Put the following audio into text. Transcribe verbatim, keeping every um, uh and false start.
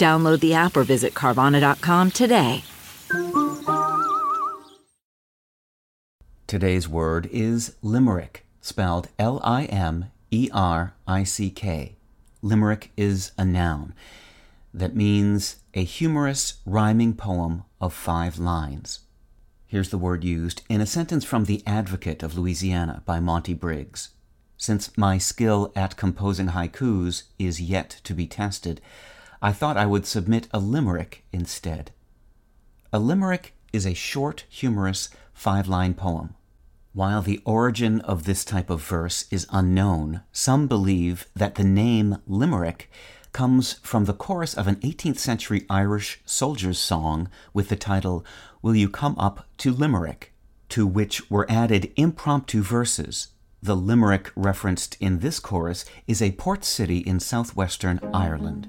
Download the app or visit Carvana dot com today. Today's word is limerick, spelled L I M E R I C K. Limerick is a noun that means a humorous rhyming poem of five lines. Here's the word used in a sentence from The Advocate of Louisiana by Monty Briggs. Since my skill at composing haikus is yet to be tested, I thought I would submit a limerick instead. A limerick is a short, humorous, five-line poem. While the origin of this type of verse is unknown, some believe that the name limerick comes from the chorus of an eighteenth century Irish soldier's song with the title, "Will You Come Up to Limerick?", to which were added impromptu verses. The limerick referenced in this chorus is a port city in southwestern Ireland.